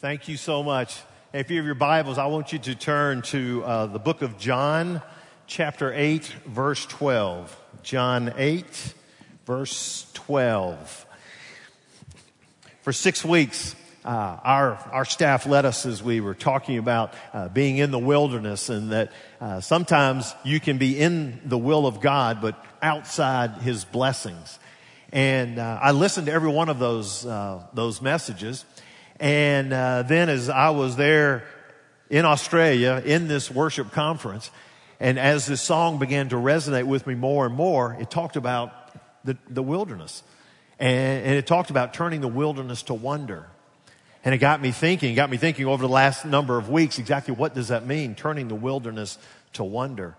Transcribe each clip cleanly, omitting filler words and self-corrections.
Thank you so much. If you have your Bibles, I want you to turn to the book of John, chapter 8, verse 12. John 8, verse 12. For 6 weeks, our staff led us as we were talking about being in the wilderness, and that sometimes you can be in the will of God but outside His blessings. And I listened to every one of those messages. And then as I was there in Australia in this worship conference, and as this song began to resonate with me more and more, it talked about the wilderness. And it talked about turning the wilderness to wonder. And it got me thinking, over the last number of weeks, exactly what does that mean, turning the wilderness to wonder?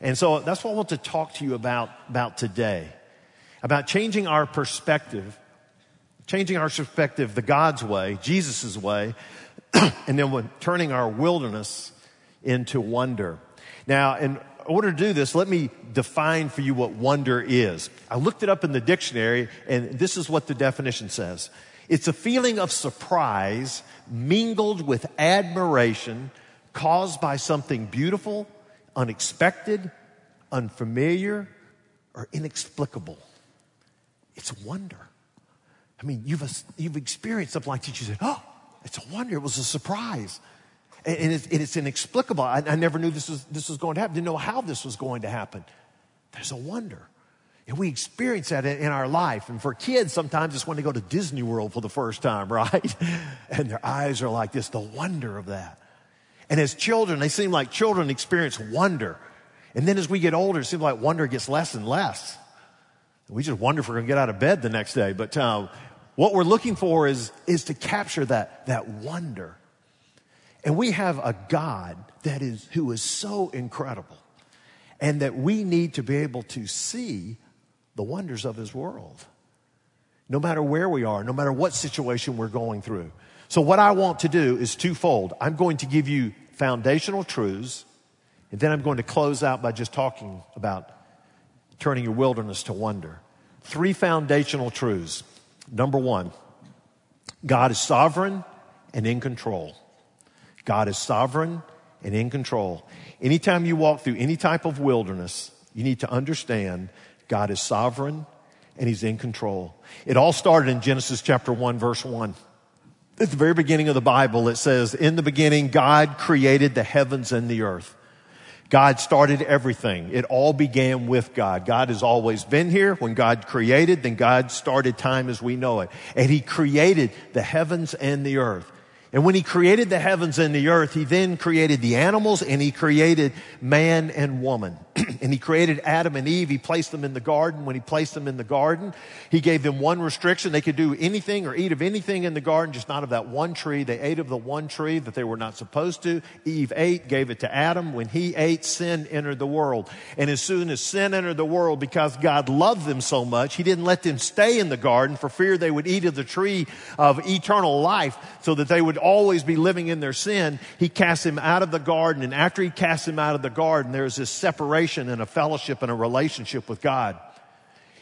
And so that's what I want to talk to you about today, about changing our perspective, the God's way, Jesus' way, and then when turning our wilderness into wonder. Now, in order to do this, let me define for you what wonder is. I looked it up in the dictionary, and this is what the definition says. It's a feeling of surprise mingled with admiration caused by something beautiful, unexpected, unfamiliar, or inexplicable. It's wonder. I mean, you've experienced something like that. You said, oh, it's a wonder. It was a surprise. And it's inexplicable. I never knew this was going to happen. Didn't know how this was going to happen. There's a wonder. And we experience that in our life. And for kids, sometimes it's when they go to Disney World for the first time, right? And their eyes are like this, the wonder of that. And as children, they seem like children experience wonder. And then as we get older, it seems like wonder gets less and less. We just wonder if we're going to get out of bed the next day. But what we're looking for is to capture that wonder. And we have a God who is so incredible, and that we need to be able to see the wonders of His world, no matter where we are, no matter what situation we're going through. So what I want to do is twofold. I'm going to give you foundational truths, and then I'm going to close out by just talking about turning your wilderness to wonder. 3 foundational truths. Number 1, God is sovereign and in control. God is sovereign and in control. Anytime you walk through any type of wilderness, you need to understand God is sovereign and He's in control. It all started in Genesis chapter 1, verse 1. At the very beginning of the Bible, it says, in the beginning, God created the heavens and the earth. God started everything. It all began with God. God has always been here. When God created, then God started time as we know it. And He created the heavens and the earth. And when He created the heavens and the earth, He then created the animals, and He created man and woman. And He created Adam and Eve. He placed them in the garden. When He placed them in the garden, He gave them one restriction. They could do anything or eat of anything in the garden, just not of that one tree. They ate of the one tree that they were not supposed to. Eve ate, gave it to Adam. When he ate, sin entered the world. And as soon as sin entered the world, because God loved them so much, He didn't let them stay in the garden for fear they would eat of the tree of eternal life, so that they would always be living in their sin. He cast them out of the garden. And after He cast them out of the garden, there's this separation and a fellowship and a relationship with God.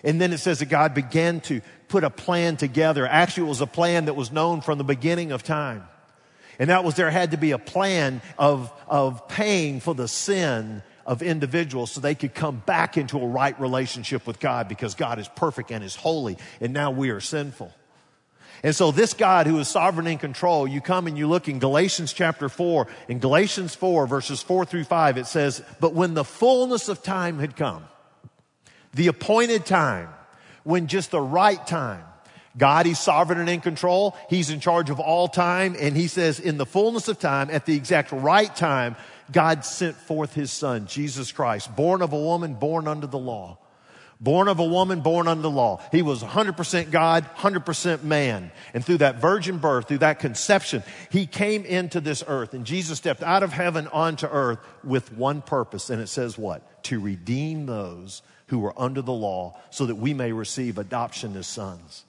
And then it says that God began to put a plan together. Actually, it was a plan that was known from the beginning of time. And that was, there had to be a plan of paying for the sin of individuals so they could come back into a right relationship with God, because God is perfect and is holy, and now we are sinful. And so this God who is sovereign and in control, you come and you look in Galatians chapter 4. In Galatians 4, verses 4 through 5, it says, but when the fullness of time had come, the appointed time, when just the right time, God, He's sovereign and in control. He's in charge of all time. And He says, in the fullness of time, at the exact right time, God sent forth His Son, Jesus Christ, born of a woman, born under the law. Born of a woman, born under the law. He was 100% God, 100% man. And through that virgin birth, through that conception, He came into this earth. And Jesus stepped out of heaven onto earth with one purpose. And it says what? To redeem those who were under the law, so that we may receive adoption as sons.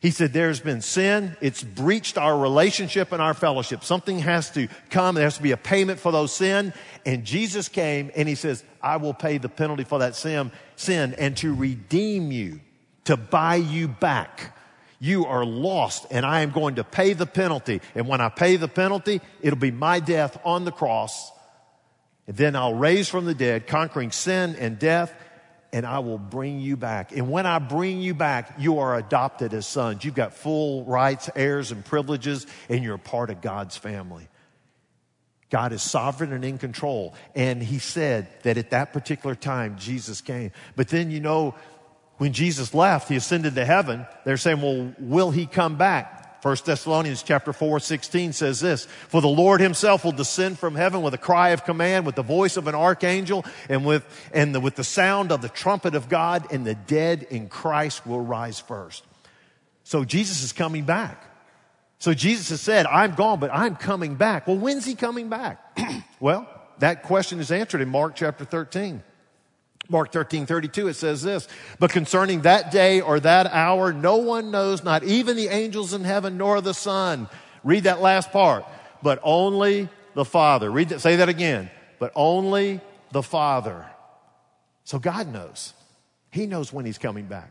He said, there's been sin. It's breached our relationship and our fellowship. Something has to come. There has to be a payment for those sin. And Jesus came and He says, I will pay the penalty for that sin, and to redeem you, to buy you back. You are lost, and I am going to pay the penalty. And when I pay the penalty, it'll be my death on the cross. And then I'll raise from the dead, conquering sin and death, and I will bring you back. And when I bring you back, you are adopted as sons. You've got full rights, heirs, and privileges, and you're a part of God's family. God is sovereign and in control. And he said that at that particular time, Jesus came. But then, you know, when Jesus left, he ascended to heaven. They're saying, well, will he come back? 1 Thessalonians chapter 4:16 says this, for the Lord himself will descend from heaven with a cry of command, with the voice of an archangel, and with the sound of the trumpet of God, and the dead in Christ will rise first. So Jesus is coming back. So Jesus has said, I'm gone, but I'm coming back. Well, when's he coming back? Well, that question is answered in Mark chapter 13. Mark 13:32, it says this, but concerning that day or that hour, no one knows, not even the angels in heaven, nor the Son. Read that last part. But only the Father. Read that, say that again. But only the Father. So God knows. He knows when he's coming back.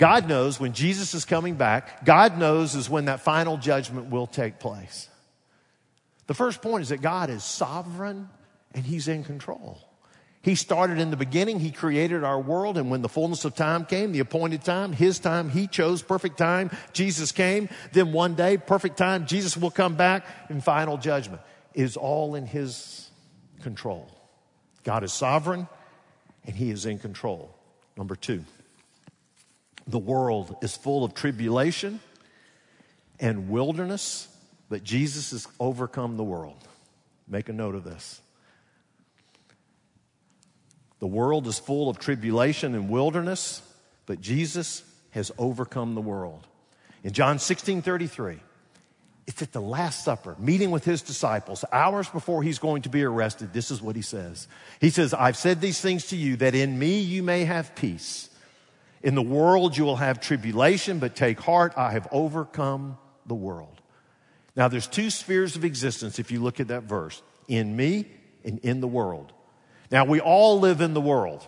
God knows when Jesus is coming back. God knows is when that final judgment will take place. The first point is that God is sovereign and he's in control. He started in the beginning. He created our world. And when the fullness of time came, the appointed time, his time, he chose perfect time. Jesus came. Then one day, perfect time, Jesus will come back and final judgment. It is all in his control. God is sovereign and he is in control. Number two. The world is full of tribulation and wilderness, but Jesus has overcome the world. Make a note of this. The world is full of tribulation and wilderness, but Jesus has overcome the world. In John 16:33, it's at the Last Supper, meeting with his disciples, hours before he's going to be arrested. This is what he says. He says, I've said these things to you, that in me you may have peace. In the world you will have tribulation, but take heart, I have overcome the world. Now there's two spheres of existence if you look at that verse, in me and in the world. Now we all live in the world.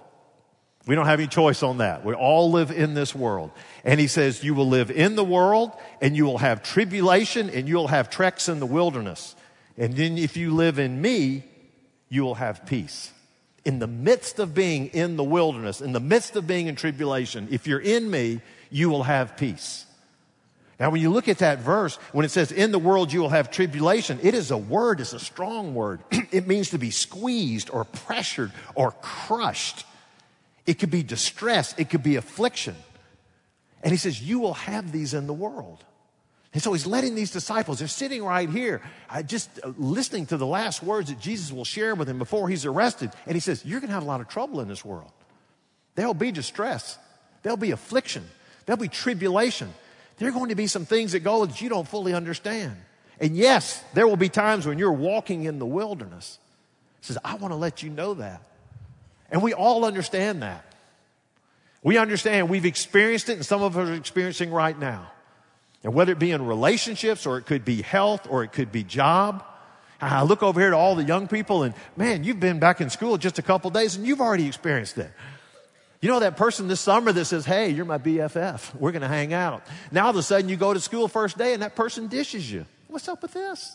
We don't have any choice on that. We all live in this world. And he says you will live in the world and you will have tribulation and you'll have treks in the wilderness. And then if you live in me, you will have peace. In the midst of being in the wilderness, in the midst of being in tribulation, if you're in me, you will have peace. Now, when you look at that verse, when it says, in the world you will have tribulation, it is a word, it's a strong word. It means to be squeezed or pressured or crushed. It could be distress. It could be affliction. And he says, you will have these in the world. And so he's letting these disciples, they're sitting right here, just listening to the last words that Jesus will share with them before he's arrested. And he says, you're going to have a lot of trouble in this world. There'll be distress. There'll be affliction. There'll be tribulation. There are going to be some things that go that you don't fully understand. And yes, there will be times when you're walking in the wilderness. He says, I want to let you know that. And we all understand that. We understand. We've experienced it, and some of us are experiencing right now. And whether it be in relationships, or it could be health, or it could be job. I look over here to all the young people and, man, you've been back in school just a couple days and you've already experienced it. You know that person this summer that says, hey, you're my BFF. We're going to hang out. Now all of a sudden you go to school first day and that person dishes you. What's up with this?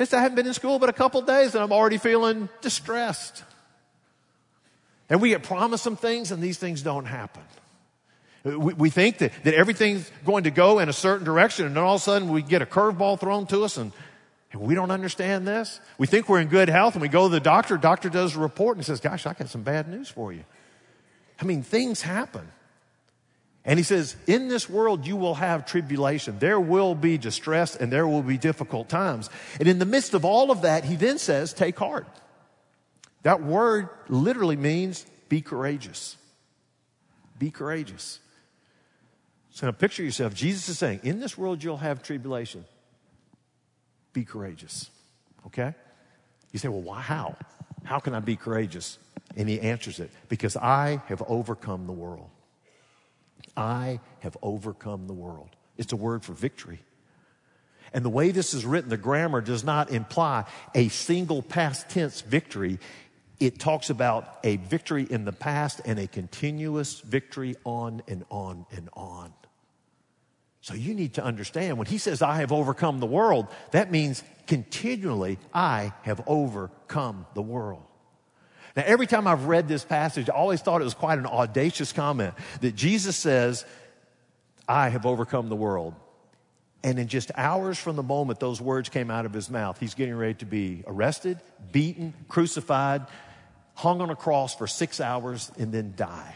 It's, I haven't been in school but a couple days and I'm already feeling distressed. And we get promised some things and these things don't happen. We think that everything's going to go in a certain direction, and then all of a sudden we get a curveball thrown to us, and we don't understand this. We think we're in good health, and we go to the doctor. Doctor does a report and says, gosh, I got some bad news for you. I mean, things happen. And he says, in this world you will have tribulation. There will be distress, and there will be difficult times. And in the midst of all of that, he then says, take heart. That word literally means be courageous. Be courageous. So now picture yourself. Jesus is saying, in this world you'll have tribulation. Be courageous. Okay? You say, well, why? How? How can I be courageous? And he answers it. Because I have overcome the world. I have overcome the world. It's a word for victory. And the way this is written, the grammar does not imply a single past tense victory. It talks about a victory in the past and a continuous victory on and on and on. So you need to understand, when he says, I have overcome the world, that means continually I have overcome the world. Now, every time I've read this passage, I always thought it was quite an audacious comment that Jesus says, I have overcome the world. And in just hours from the moment those words came out of his mouth, he's getting ready to be arrested, beaten, crucified, hung on a cross for 6 hours, and then die.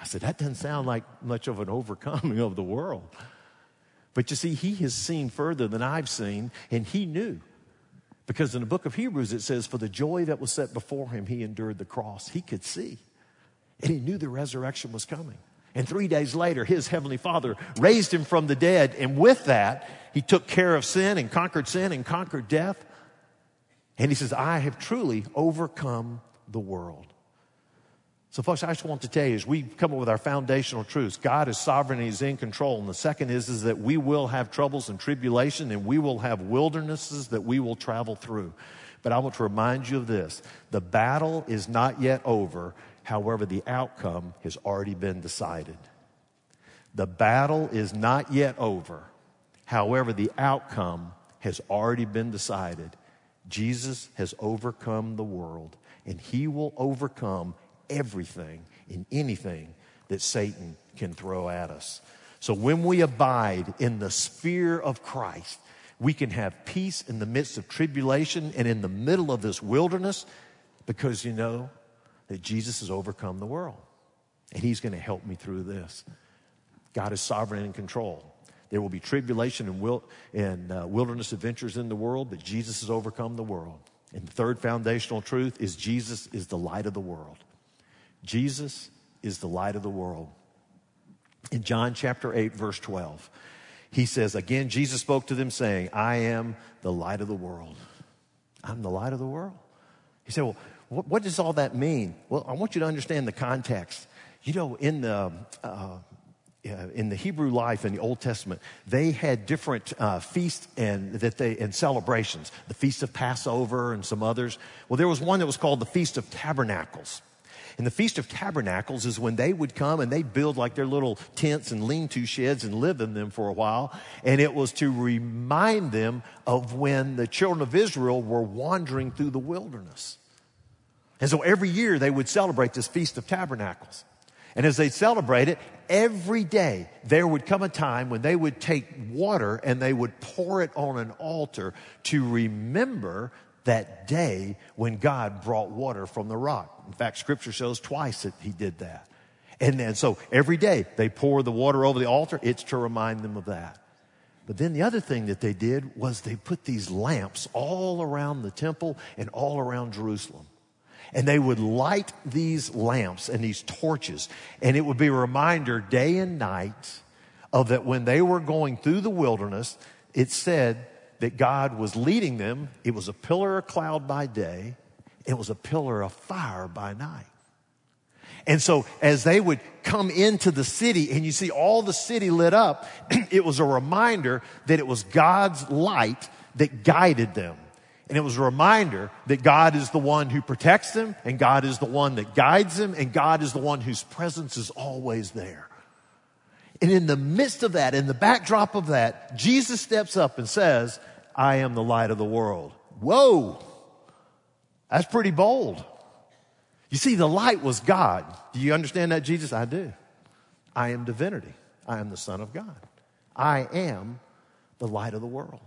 I said, that doesn't sound like much of an overcoming of the world. But you see, he has seen further than I've seen, and he knew. Because in the book of Hebrews, it says, for the joy that was set before him, he endured the cross. He could see. And he knew the resurrection was coming. And 3 days later, his heavenly Father raised him from the dead. And with that, he took care of sin and conquered death. And he says, I have truly overcome the world. So, folks, I just want to tell you, as we come up with our foundational truths, God is sovereign and he's in control. And the second is that we will have troubles and tribulation, and we will have wildernesses that we will travel through. But I want to remind you of this. The battle is not yet over. However, the outcome has already been decided. The battle is not yet over. However, the outcome has already been decided. Jesus has overcome the world, and he will overcome everything and anything that Satan can throw at us. So when we abide in the sphere of Christ, we can have peace in the midst of tribulation and in the middle of this wilderness, because you know that Jesus has overcome the world, and he's going to help me through this. God is sovereign and in control. There will be tribulation and wilderness adventures in the world, but Jesus has overcome the world. And the third foundational truth is Jesus is the light of the world. Jesus is the light of the world. In John chapter 8, verse 12, he says, again, Jesus spoke to them saying, I am the light of the world. I'm the light of the world. He said, well, what does all that mean? Well, I want you to understand the context. You know, in the Hebrew life in the Old Testament, they had different feasts and celebrations. The Feast of Passover and some others. Well, there was one that was called the Feast of Tabernacles. And the Feast of Tabernacles is when they would come and they'd build like their little tents and lean-to sheds and live in them for a while. And it was to remind them of when the children of Israel were wandering through the wilderness. And so every year they would celebrate this Feast of Tabernacles. And as they celebrate it, every day there would come a time when they would take water and they would pour it on an altar to remember that day when God brought water from the rock. In fact, Scripture shows twice that he did that. And then so every day they pour the water over the altar. It's to remind them of that. But then the other thing that they did was they put these lamps all around the temple and all around Jerusalem. And they would light these lamps and these torches. And it would be a reminder day and night of that when they were going through the wilderness, it said that God was leading them. It was a pillar of cloud by day. It was a pillar of fire by night. And so as they would come into the city and you see all the city lit up, it was a reminder that it was God's light that guided them. And it was a reminder that God is the one who protects them, and God is the one that guides them, and God is the one whose presence is always there. And in the midst of that, in the backdrop of that, Jesus steps up and says, I am the light of the world. Whoa, that's pretty bold. You see, the light was God. Do you understand that, Jesus? I do. I am divinity. I am the Son of God. I am the light of the world.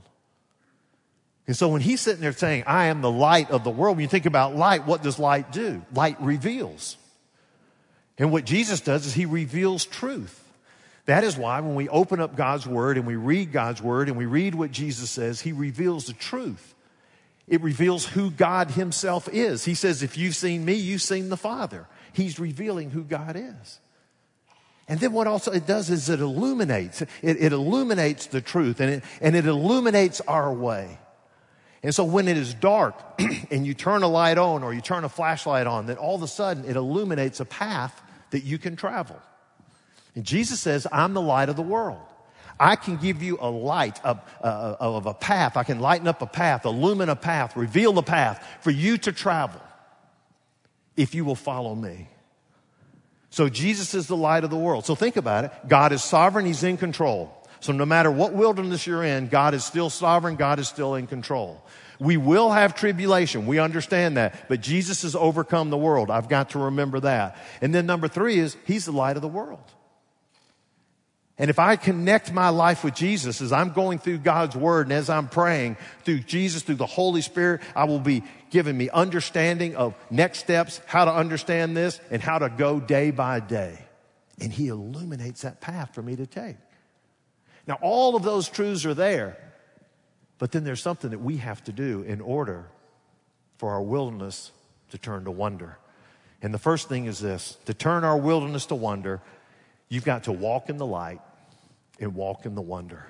And so when he's sitting there saying, I am the light of the world, when you think about light, what does light do? Light reveals. And what Jesus does is he reveals truth. That is why when we open up God's word and we read God's word and we read what Jesus says, he reveals the truth. It reveals who God himself is. He says, if you've seen me, you've seen the Father. He's revealing who God is. And then what also it does is it illuminates the truth, and it illuminates our way. And so when it is dark and you turn a light on or you turn a flashlight on, then all of a sudden it illuminates a path that you can travel. And Jesus says, I'm the light of the world. I can give you a light of a path. I can lighten up a path, illumine a path, reveal the path for you to travel if you will follow me. So Jesus is the light of the world. So think about it. God is sovereign. He's in control. So no matter what wilderness you're in, God is still sovereign. God is still in control. We will have tribulation. We understand that. But Jesus has overcome the world. I've got to remember that. And then number three is he's the light of the world. And if I connect my life with Jesus as I'm going through God's word and as I'm praying through Jesus, through the Holy Spirit, I will be giving me understanding of next steps, how to understand this, and how to go day by day. And he illuminates that path for me to take. Now, all of those truths are there. But then there's something that we have to do in order for our wilderness to turn to wonder. And the first thing is this: to turn our wilderness to wonder, you've got to walk in the light and walk in the wonder.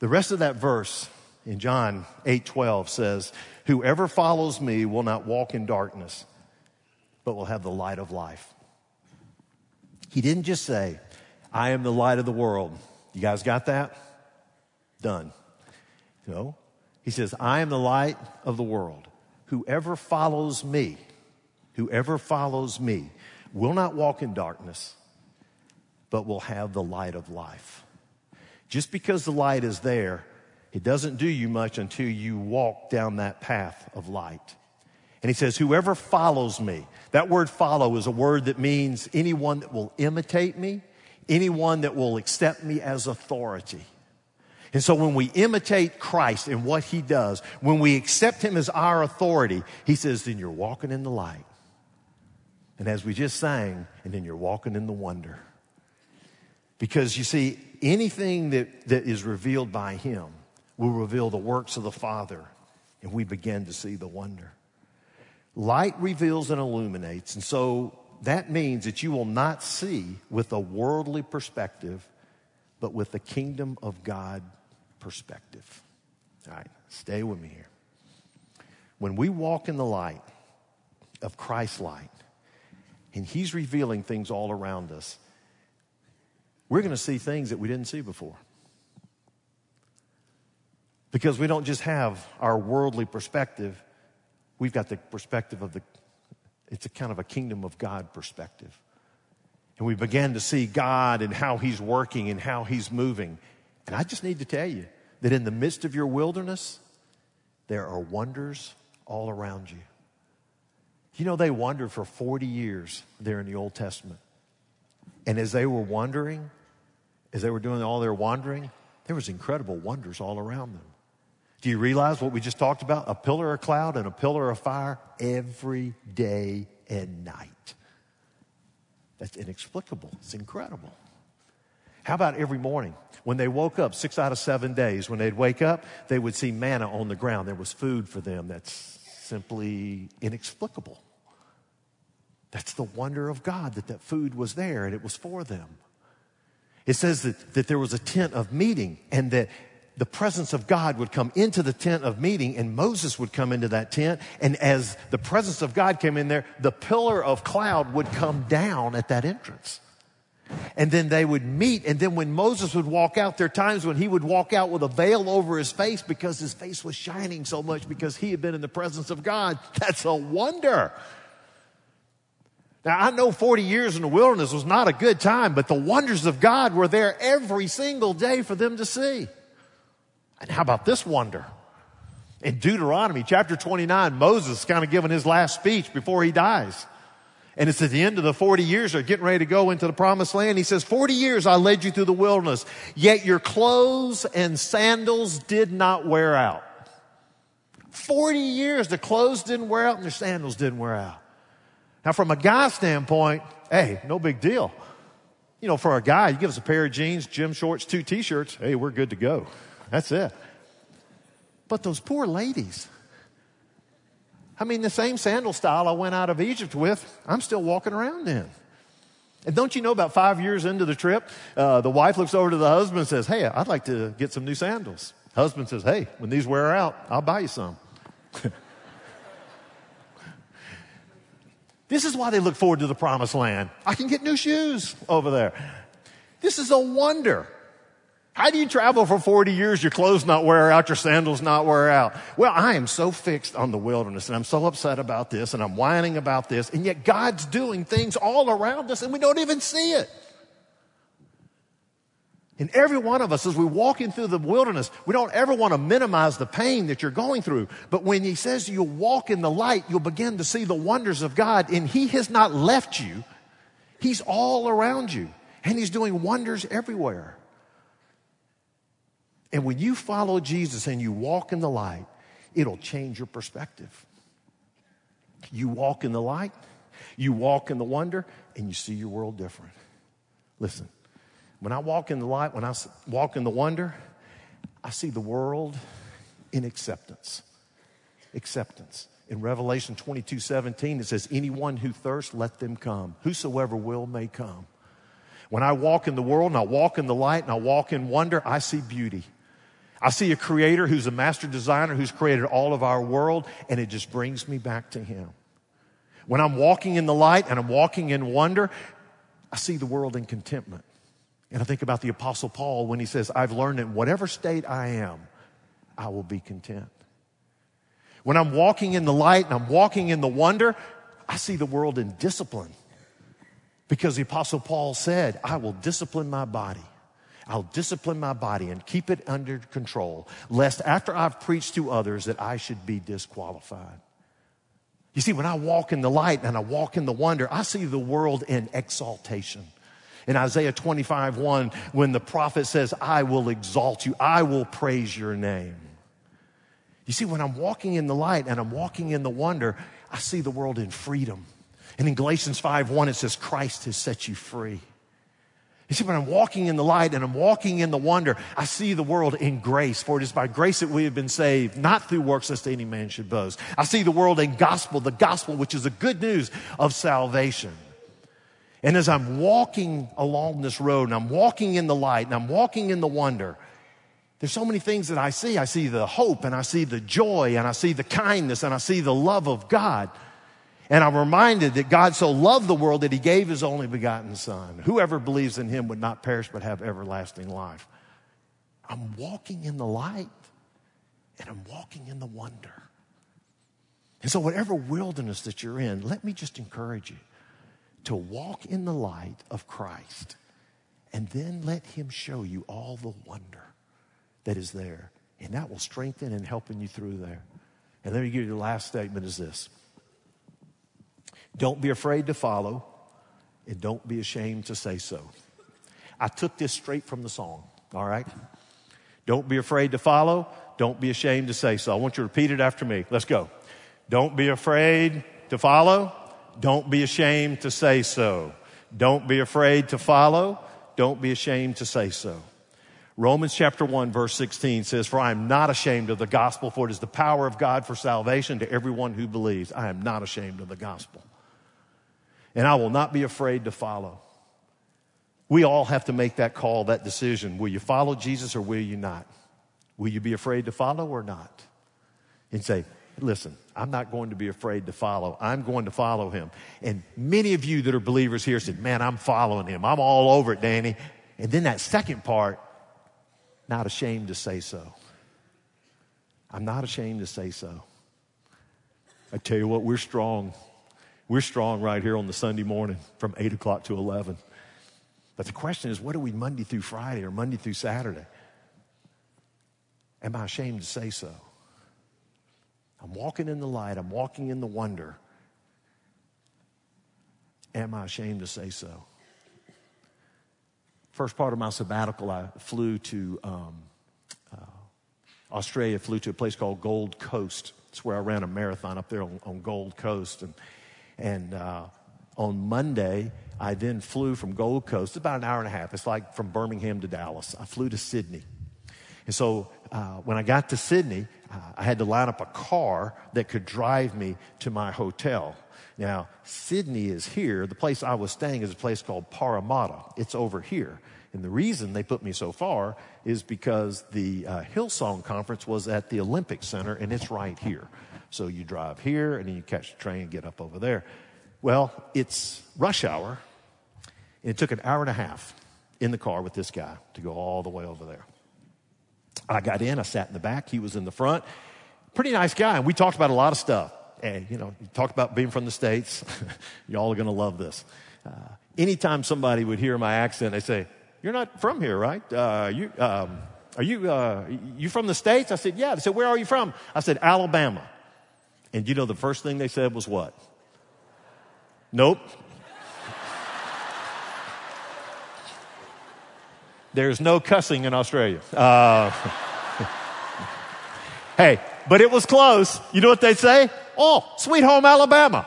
The rest of that verse in John 8:12 says, "Whoever follows me will not walk in darkness, but will have the light of life." He didn't just say, "I am the light of the world." You guys got that? Done. No. He says, "I am the light of the world. Whoever follows me will not walk in darkness, but will have the light of life." Just because the light is there, it doesn't do you much until you walk down that path of light. And he says, "Whoever follows me," that word "follow" is a word that means anyone that will imitate me, anyone that will accept me as authority. And so when we imitate Christ and what he does, when we accept him as our authority, he says, then you're walking in the light. And as we just sang, and then you're walking in the wonder. Because you see, anything that is revealed by him will reveal the works of the Father, and we begin to see the wonder. Light reveals and illuminates, and so that means that you will not see with a worldly perspective, but with the kingdom of God perspective. All right, stay with me here. When we walk in the light of Christ's light, and he's revealing things all around us, we're going to see things that we didn't see before. Because we don't just have our worldly perspective. We've got the perspective of it's a kind of a kingdom of God perspective. And we began to see God and how he's working and how he's moving. And I just need to tell you that in the midst of your wilderness, there are wonders all around you. You know, they wandered for 40 years there in the Old Testament. And as they were wandering, as they were doing all their wandering, there was incredible wonders all around them. Do you realize what we just talked about? A pillar of cloud and a pillar of fire every day and night. That's inexplicable. It's incredible. How about every morning? When they woke up, 6 out of 7 days, when they'd wake up, they would see manna on the ground. There was food for them. That's simply inexplicable. That's the wonder of God, that food was there and it was for them. It says that there was a tent of meeting, and that the presence of God would come into the tent of meeting, and Moses would come into that tent. And as the presence of God came in there, the pillar of cloud would come down at that entrance. And then they would meet. And then when Moses would walk out, there are times when he would walk out with a veil over his face because his face was shining so much because he had been in the presence of God. That's a wonder. Now, I know 40 years in the wilderness was not a good time, but the wonders of God were there every single day for them to see. And how about this wonder? In Deuteronomy chapter 29, Moses is kind of giving his last speech before he dies. And it's at the end of the 40 years they're getting ready to go into the promised land. He says, 40 years I led you through the wilderness, yet your clothes and sandals did not wear out. 40 years, the clothes didn't wear out and their sandals didn't wear out. Now, from a guy's standpoint, hey, no big deal. You know, for a guy, you give us a pair of jeans, gym shorts, 2 T-shirts, hey, we're good to go. That's it. But those poor ladies, I mean, the same sandal style I went out of Egypt with, I'm still walking around in. And don't you know, about 5 years into the trip, the wife looks over to the husband and says, hey, I'd like to get some new sandals. Husband says, hey, when these wear out, I'll buy you some. This is why they look forward to the promised land. I can get new shoes over there. This is a wonder. How do you travel for 40 years, your clothes not wear out, your sandals not wear out? Well, I am so fixed on the wilderness, and I'm so upset about this, and I'm whining about this, and yet God's doing things all around us, and we don't even see it. And every one of us, as we're walking through the wilderness, we don't ever want to minimize the pain that you're going through. But when he says you'll walk in the light, you'll begin to see the wonders of God. And he has not left you. He's all around you. And he's doing wonders everywhere. And when you follow Jesus and you walk in the light, it'll change your perspective. You walk in the light, you walk in the wonder, and you see your world different. Listen. When I walk in the light, when I walk in the wonder, I see the world in acceptance. Acceptance. In Revelation 22:17, it says, anyone who thirsts, let them come. Whosoever will may come. When I walk in the world and I walk in the light and I walk in wonder, I see beauty. I see a creator who's a master designer who's created all of our world, and it just brings me back to him. When I'm walking in the light and I'm walking in wonder, I see the world in contentment. And I think about the Apostle Paul when he says, I've learned in whatever state I am, I will be content. When I'm walking in the light and I'm walking in the wonder, I see the world in discipline. Because the Apostle Paul said, I will discipline my body. I'll discipline my body and keep it under control, lest after I've preached to others that I should be disqualified. You see, when I walk in the light and I walk in the wonder, I see the world in exaltation. In Isaiah 25:1, when the prophet says, I will exalt you, I will praise your name. You see, when I'm walking in the light and I'm walking in the wonder, I see the world in freedom. And in Galatians 5:1, it says, Christ has set you free. You see, when I'm walking in the light and I'm walking in the wonder, I see the world in grace, for it is by grace that we have been saved, not through works lest any man should boast. I see the world in gospel, the gospel which is the good news of salvation. And as I'm walking along this road and I'm walking in the light and I'm walking in the wonder, there's so many things that I see. I see the hope and I see the joy and I see the kindness and I see the love of God. And I'm reminded that God so loved the world that he gave his only begotten son. Whoever believes in him would not perish but have everlasting life. I'm walking in the light and I'm walking in the wonder. And so whatever wilderness that you're in, let me just encourage you to walk in the light of Christ, and then let him show you all the wonder that is there. And that will strengthen and helping you through there. And let me give you the last statement is this. Don't be afraid to follow, and don't be ashamed to say so. I took this straight from the song, all right? Don't be afraid to follow. Don't be ashamed to say so. I want you to repeat it after me. Let's go. Don't be afraid to follow. Don't be ashamed to say so. Don't be afraid to follow. Don't be ashamed to say so. Romans chapter 1, verse 16 says, for I am not ashamed of the gospel, for it is the power of God for salvation to everyone who believes. I am not ashamed of the gospel. And I will not be afraid to follow. We all have to make that call, that decision. Will you follow Jesus or will you not? Will you be afraid to follow or not? And say, listen, I'm not going to be afraid to follow. I'm going to follow him. And many of you that are believers here said, man, I'm following him. I'm all over it, Danny. And then that second part, not ashamed to say so. I'm not ashamed to say so. I tell you what, we're strong. We're strong right here on the Sunday morning from 8 o'clock to 11. But the question is, what are we Monday through Friday or Monday through Saturday? Am I ashamed to say so? I'm walking in the light. I'm walking in the wonder. Am I ashamed to say so? First part of my sabbatical, I flew to Australia, flew to a place called Gold Coast. It's where I ran a marathon up there on Gold Coast. And on Monday, I then flew from Gold Coast. It's about an hour and a half. It's like from Birmingham to Dallas. I flew to Sydney. And so when I got to Sydney, I had to line up a car that could drive me to my hotel. Now, Sydney is here. The place I was staying is a place called Parramatta. It's over here. And the reason they put me so far is because the Hillsong conference was at the Olympic Center, and it's right here. So you drive here, and then you catch the train and get up over there. Well, it's rush hour, and it took an hour and a half. in the car with this guy to go all the way over there. I got in, I sat in the back, he was in the front. Pretty nice guy, and we talked about a lot of stuff. And, you know, you talk about being from the States, y'all are going to love this. Anytime somebody would hear my accent, they say, "You're not from here, right? Are you from the States?" I said, "Yeah." They said, "Where are you from?" I said, "Alabama." And you know the first thing they said was what? Nope. There's no cussing in Australia. Hey, but it was close. You know what they say? "Oh, sweet home Alabama."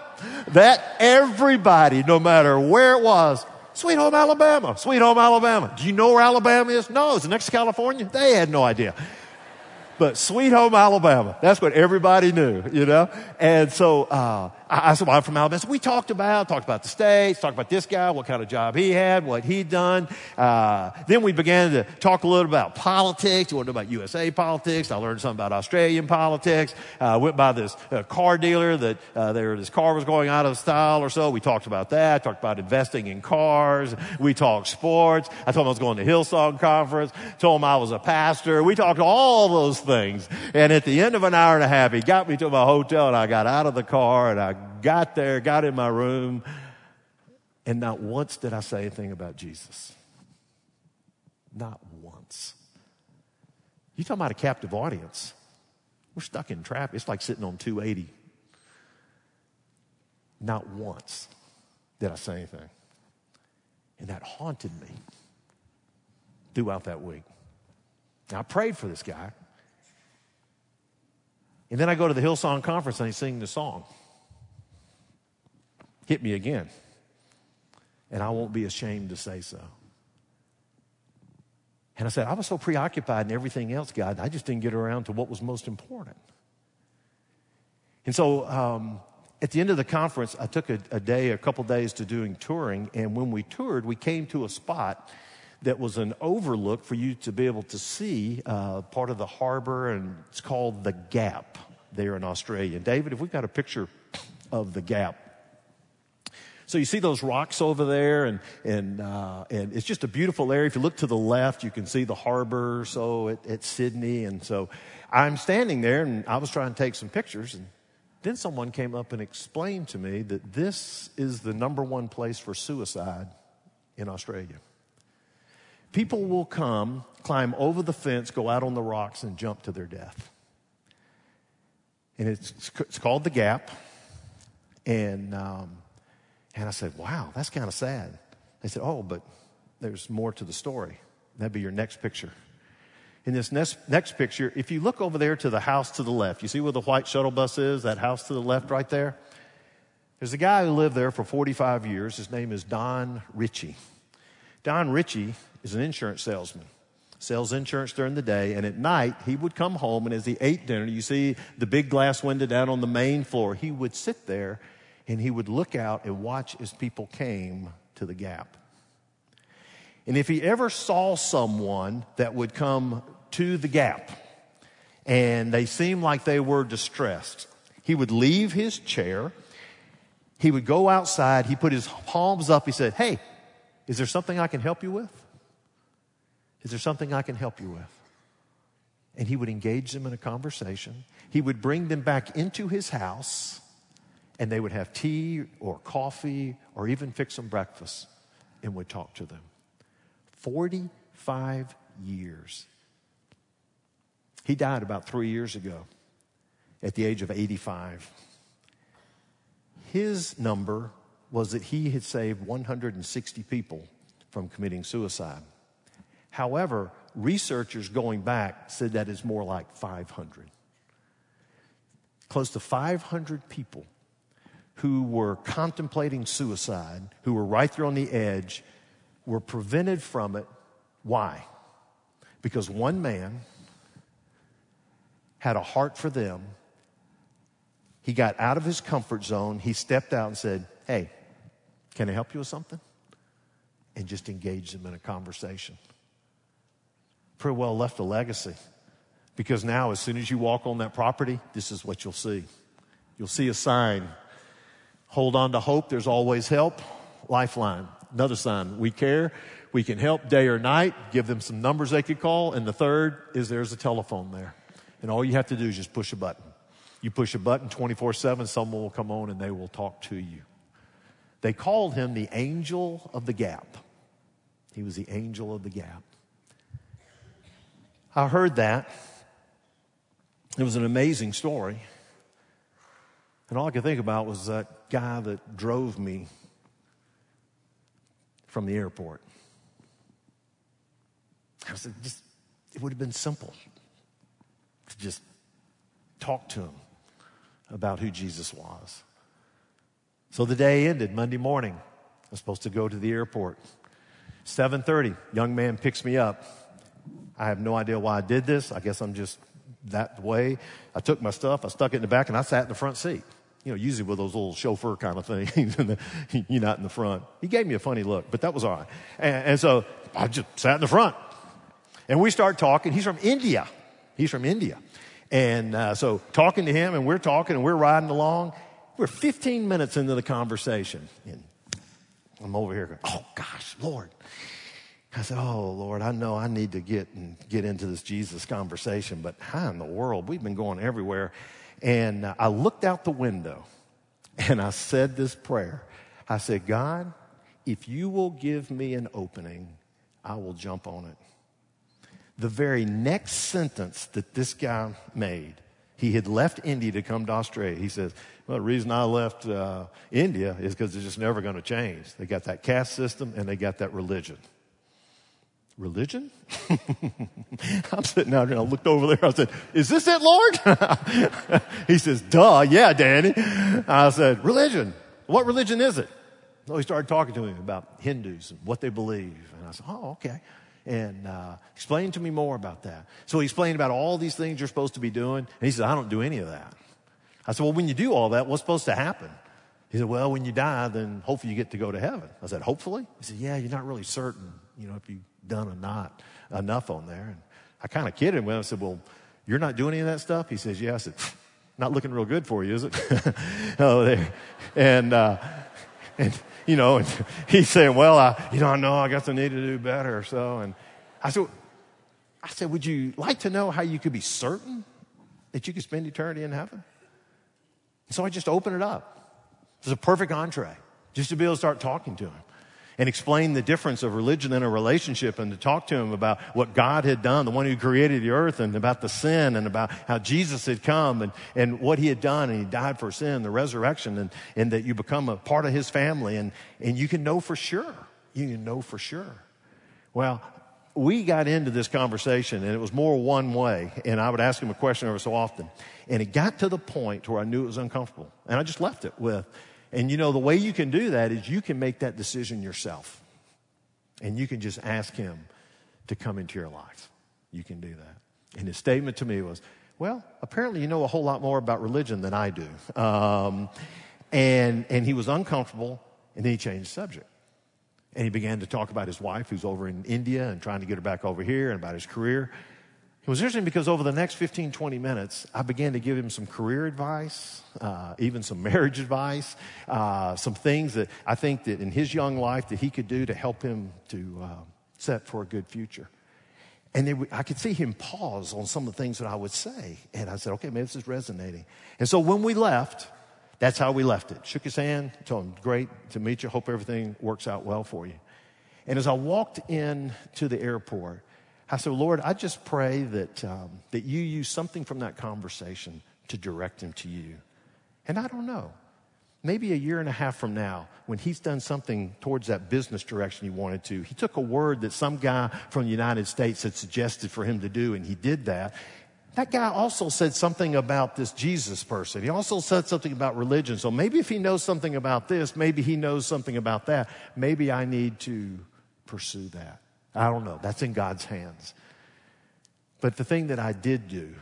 That everybody, no matter where it was, "Sweet home Alabama, sweet home Alabama." Do you know where Alabama is? No, it's next to California. They had no idea. But sweet home Alabama, that's what everybody knew, you know? And so I said, "Well, I'm from Alabama." So we talked about the States, talked about this guy, what kind of job he had, what he'd done. Then we began to talk a little about politics. We wanted to know about USA politics. I learned something about Australian politics. Went by this car dealer that this car was going out of style or so. We talked about that, talked about investing in cars. We talked sports. I told him I was going to Hillsong conference, told him I was a pastor. We talked all those things. And at the end of an hour and a half, he got me to my hotel, and I got out of the car, and I got there, got in my room, and not once did I say anything about Jesus. Not once. You're talking about a captive audience. We're stuck in traffic. It's like sitting on 280. Not once did I say anything. And that haunted me throughout that week. Now, I prayed for this guy. And then I go to the Hillsong conference and I sing the song. Hit me again. And I won't be ashamed to say so. And I said, I was so preoccupied in everything else, God, I just didn't get around to what was most important. And so at the end of the conference, I took a couple days to doing touring. And when we toured, we came to a spot that was an overlook for you to be able to see part of the harbor, and it's called The Gap there in Australia. David, if we've got a picture of The Gap. So you see those rocks over there, and it's just a beautiful area. If you look to the left, you can see the harbor, so at Sydney. And so I'm standing there, and I was trying to take some pictures, and then someone came up and explained to me that this is the number one place for suicide in Australia. People will come, climb over the fence, go out on the rocks, and jump to their death. And it's called The Gap. And I said, wow, that's kind of sad. They said, oh, but there's more to the story. That'd be your next picture. In this next picture, if you look over there to the house to the left, you see where the white shuttle bus is, that house to the left right there? There's a guy who lived there for 45 years. His name is Don Ritchie. Don Ritchie is an insurance salesman, sells insurance during the day, and at night he would come home, and as he ate dinner, you see the big glass window down on the main floor, he would sit there and he would look out and watch as people came to the Gap. And if he ever saw someone that would come to the Gap and they seemed like they were distressed, he would leave his chair, he would go outside, he put his palms up, he said, hey, is there something I can help you with? Is there something I can help you with? And he would engage them in a conversation. He would bring them back into his house, and they would have tea or coffee or even fix some breakfast and would talk to them. 45 years. He died about 3 years ago at the age of 85. His number was that he had saved 160 people from committing suicide. However, researchers going back said that is more like 500. Close to 500 people who were contemplating suicide, who were right there on the edge, were prevented from it. Why? Because one man had a heart for them. He got out of his comfort zone. He stepped out and said, hey, can I help you with something? And just engage them in a conversation. Pretty well left a legacy, because now as soon as you walk on that property, this is what you'll see. You'll see a sign, hold on to hope, there's always help, Lifeline. Another sign, we care, We can help day or night, give them some numbers they could call. And the third is there's a telephone there. And all you have to do is just push a button. You push a button 24/7, someone will come on and they will talk to you. They called him the angel of the gap. He was the angel of the gap. I heard that. It was an amazing story. And all I could think about was that guy that drove me from the airport. I said, it would have been simple to just talk to him about who Jesus was. So the day ended Monday morning. I was supposed to go to the airport. 7:30, young man picks me up. I have no idea why I did this. I guess I'm just that way. I took my stuff, I stuck it in the back, and I sat in the front seat. You know, usually with those little chauffeur kind of things, and you're not in the front. He gave me a funny look, but that was all right. And so I just sat in the front. And we start talking. He's from India. And so talking to him, and we're talking, and we're riding along. We're 15 minutes into the conversation, and I'm over here going, oh, gosh, Lord. I said, oh, Lord, I know I need to get into this Jesus conversation, but how in the world? We've been going everywhere. And I looked out the window, and I said this prayer. I said, God, if you will give me an opening, I will jump on it. The very next sentence that this guy made, he had left India to come to Australia. He says, well, the reason I left India is because it's just never going to change. They got that caste system, and they got that religion. Religion? I'm sitting out here, and I looked over there. I said, is this it, Lord? He says, duh, yeah, Danny. I said, religion. What religion is it? So he started talking to me about Hindus and what they believe. And I said, oh, okay. And explain to me more about that. So he explained about all these things you're supposed to be doing. And he said, I don't do any of that. I said, well, when you do all that, what's supposed to happen? He said, well, when you die, then hopefully you get to go to heaven. I said, hopefully? He said, yeah, you're not really certain, you know, if you done or not enough on there. And I kind of kidded him. I said, well, you're not doing any of that stuff? He says, yeah. I said, not looking real good for you, is it? Oh, there. And you know, and he said, well, I know I guess I need to do better. So, and I said, would you like to know how you could be certain that you could spend eternity in heaven? And so I just opened it up. It was a perfect entree just to be able to start talking to him and explain the difference of religion and a relationship, and to talk to him about what God had done, the one who created the earth, and about the sin, and about how Jesus had come, and what he had done, and he died for sin, the resurrection, and that you become a part of his family, and you can know for sure. You can know for sure. Well, we got into this conversation, and it was more one way, and I would ask him a question every so often, and it got to the point where I knew it was uncomfortable, and I just left it with, and you know, the way you can do that is you can make that decision yourself. And you can just ask him to come into your life. You can do that. And his statement to me was, well, apparently you know a whole lot more about religion than I do. And he was uncomfortable, and then he changed the subject. And he began to talk about his wife, who's over in India, and trying to get her back over here, and about his career. It was interesting because over the next 15, 20 minutes, I began to give him some career advice, even some marriage advice, some things that I think that in his young life that he could do to help him to set for a good future. And I could see him pause on some of the things that I would say. And I said, okay, maybe this is resonating. And so when we left, that's how we left it. Shook his hand, told him, great to meet you. Hope everything works out well for you. And as I walked in to the airport, I said, Lord, I just pray that that you use something from that conversation to direct him to you. And I don't know, maybe a year and a half from now, when he's done something towards that business direction he wanted to, he took a word that some guy from the United States had suggested for him to do, and he did that. That guy also said something about this Jesus person. He also said something about religion. So maybe if he knows something about this, maybe he knows something about that. Maybe I need to pursue that. I don't know. That's in God's hands. But the thing that I did do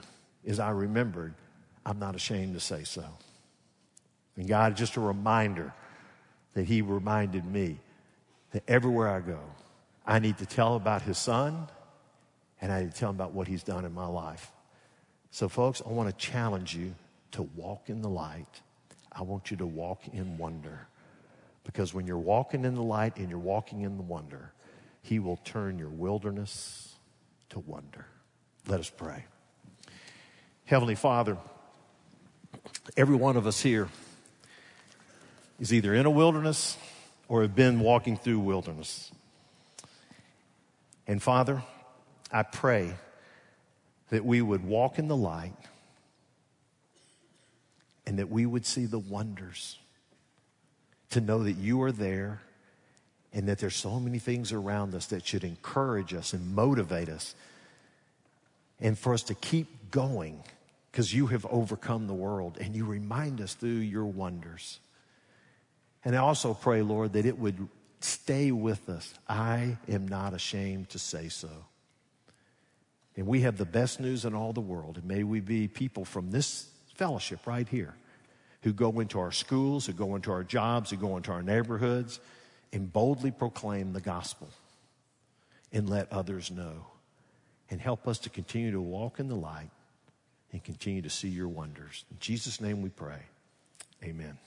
is I remembered I'm not ashamed to say so. And God, just a reminder that he reminded me that everywhere I go, I need to tell about his son, and I need to tell him about what he's done in my life. So, folks, I want to challenge you to walk in the light. I want you to walk in wonder. Because when you're walking in the light and you're walking in the wonder, He will turn your wilderness to wonder. Let us pray. Heavenly Father, every one of us here is either in a wilderness or have been walking through wilderness. And Father, I pray that we would walk in the light and that we would see the wonders, to know that you are there and that there's so many things around us that should encourage us and motivate us and for us to keep going, because you have overcome the world and you remind us through your wonders. And I also pray, Lord, that it would stay with us. I am not ashamed to say so. And we have the best news in all the world. And may we be people from this fellowship right here who go into our schools, who go into our jobs, who go into our neighborhoods and boldly proclaim the gospel and let others know. And help us to continue to walk in the light and continue to see your wonders. In Jesus' name we pray. Amen.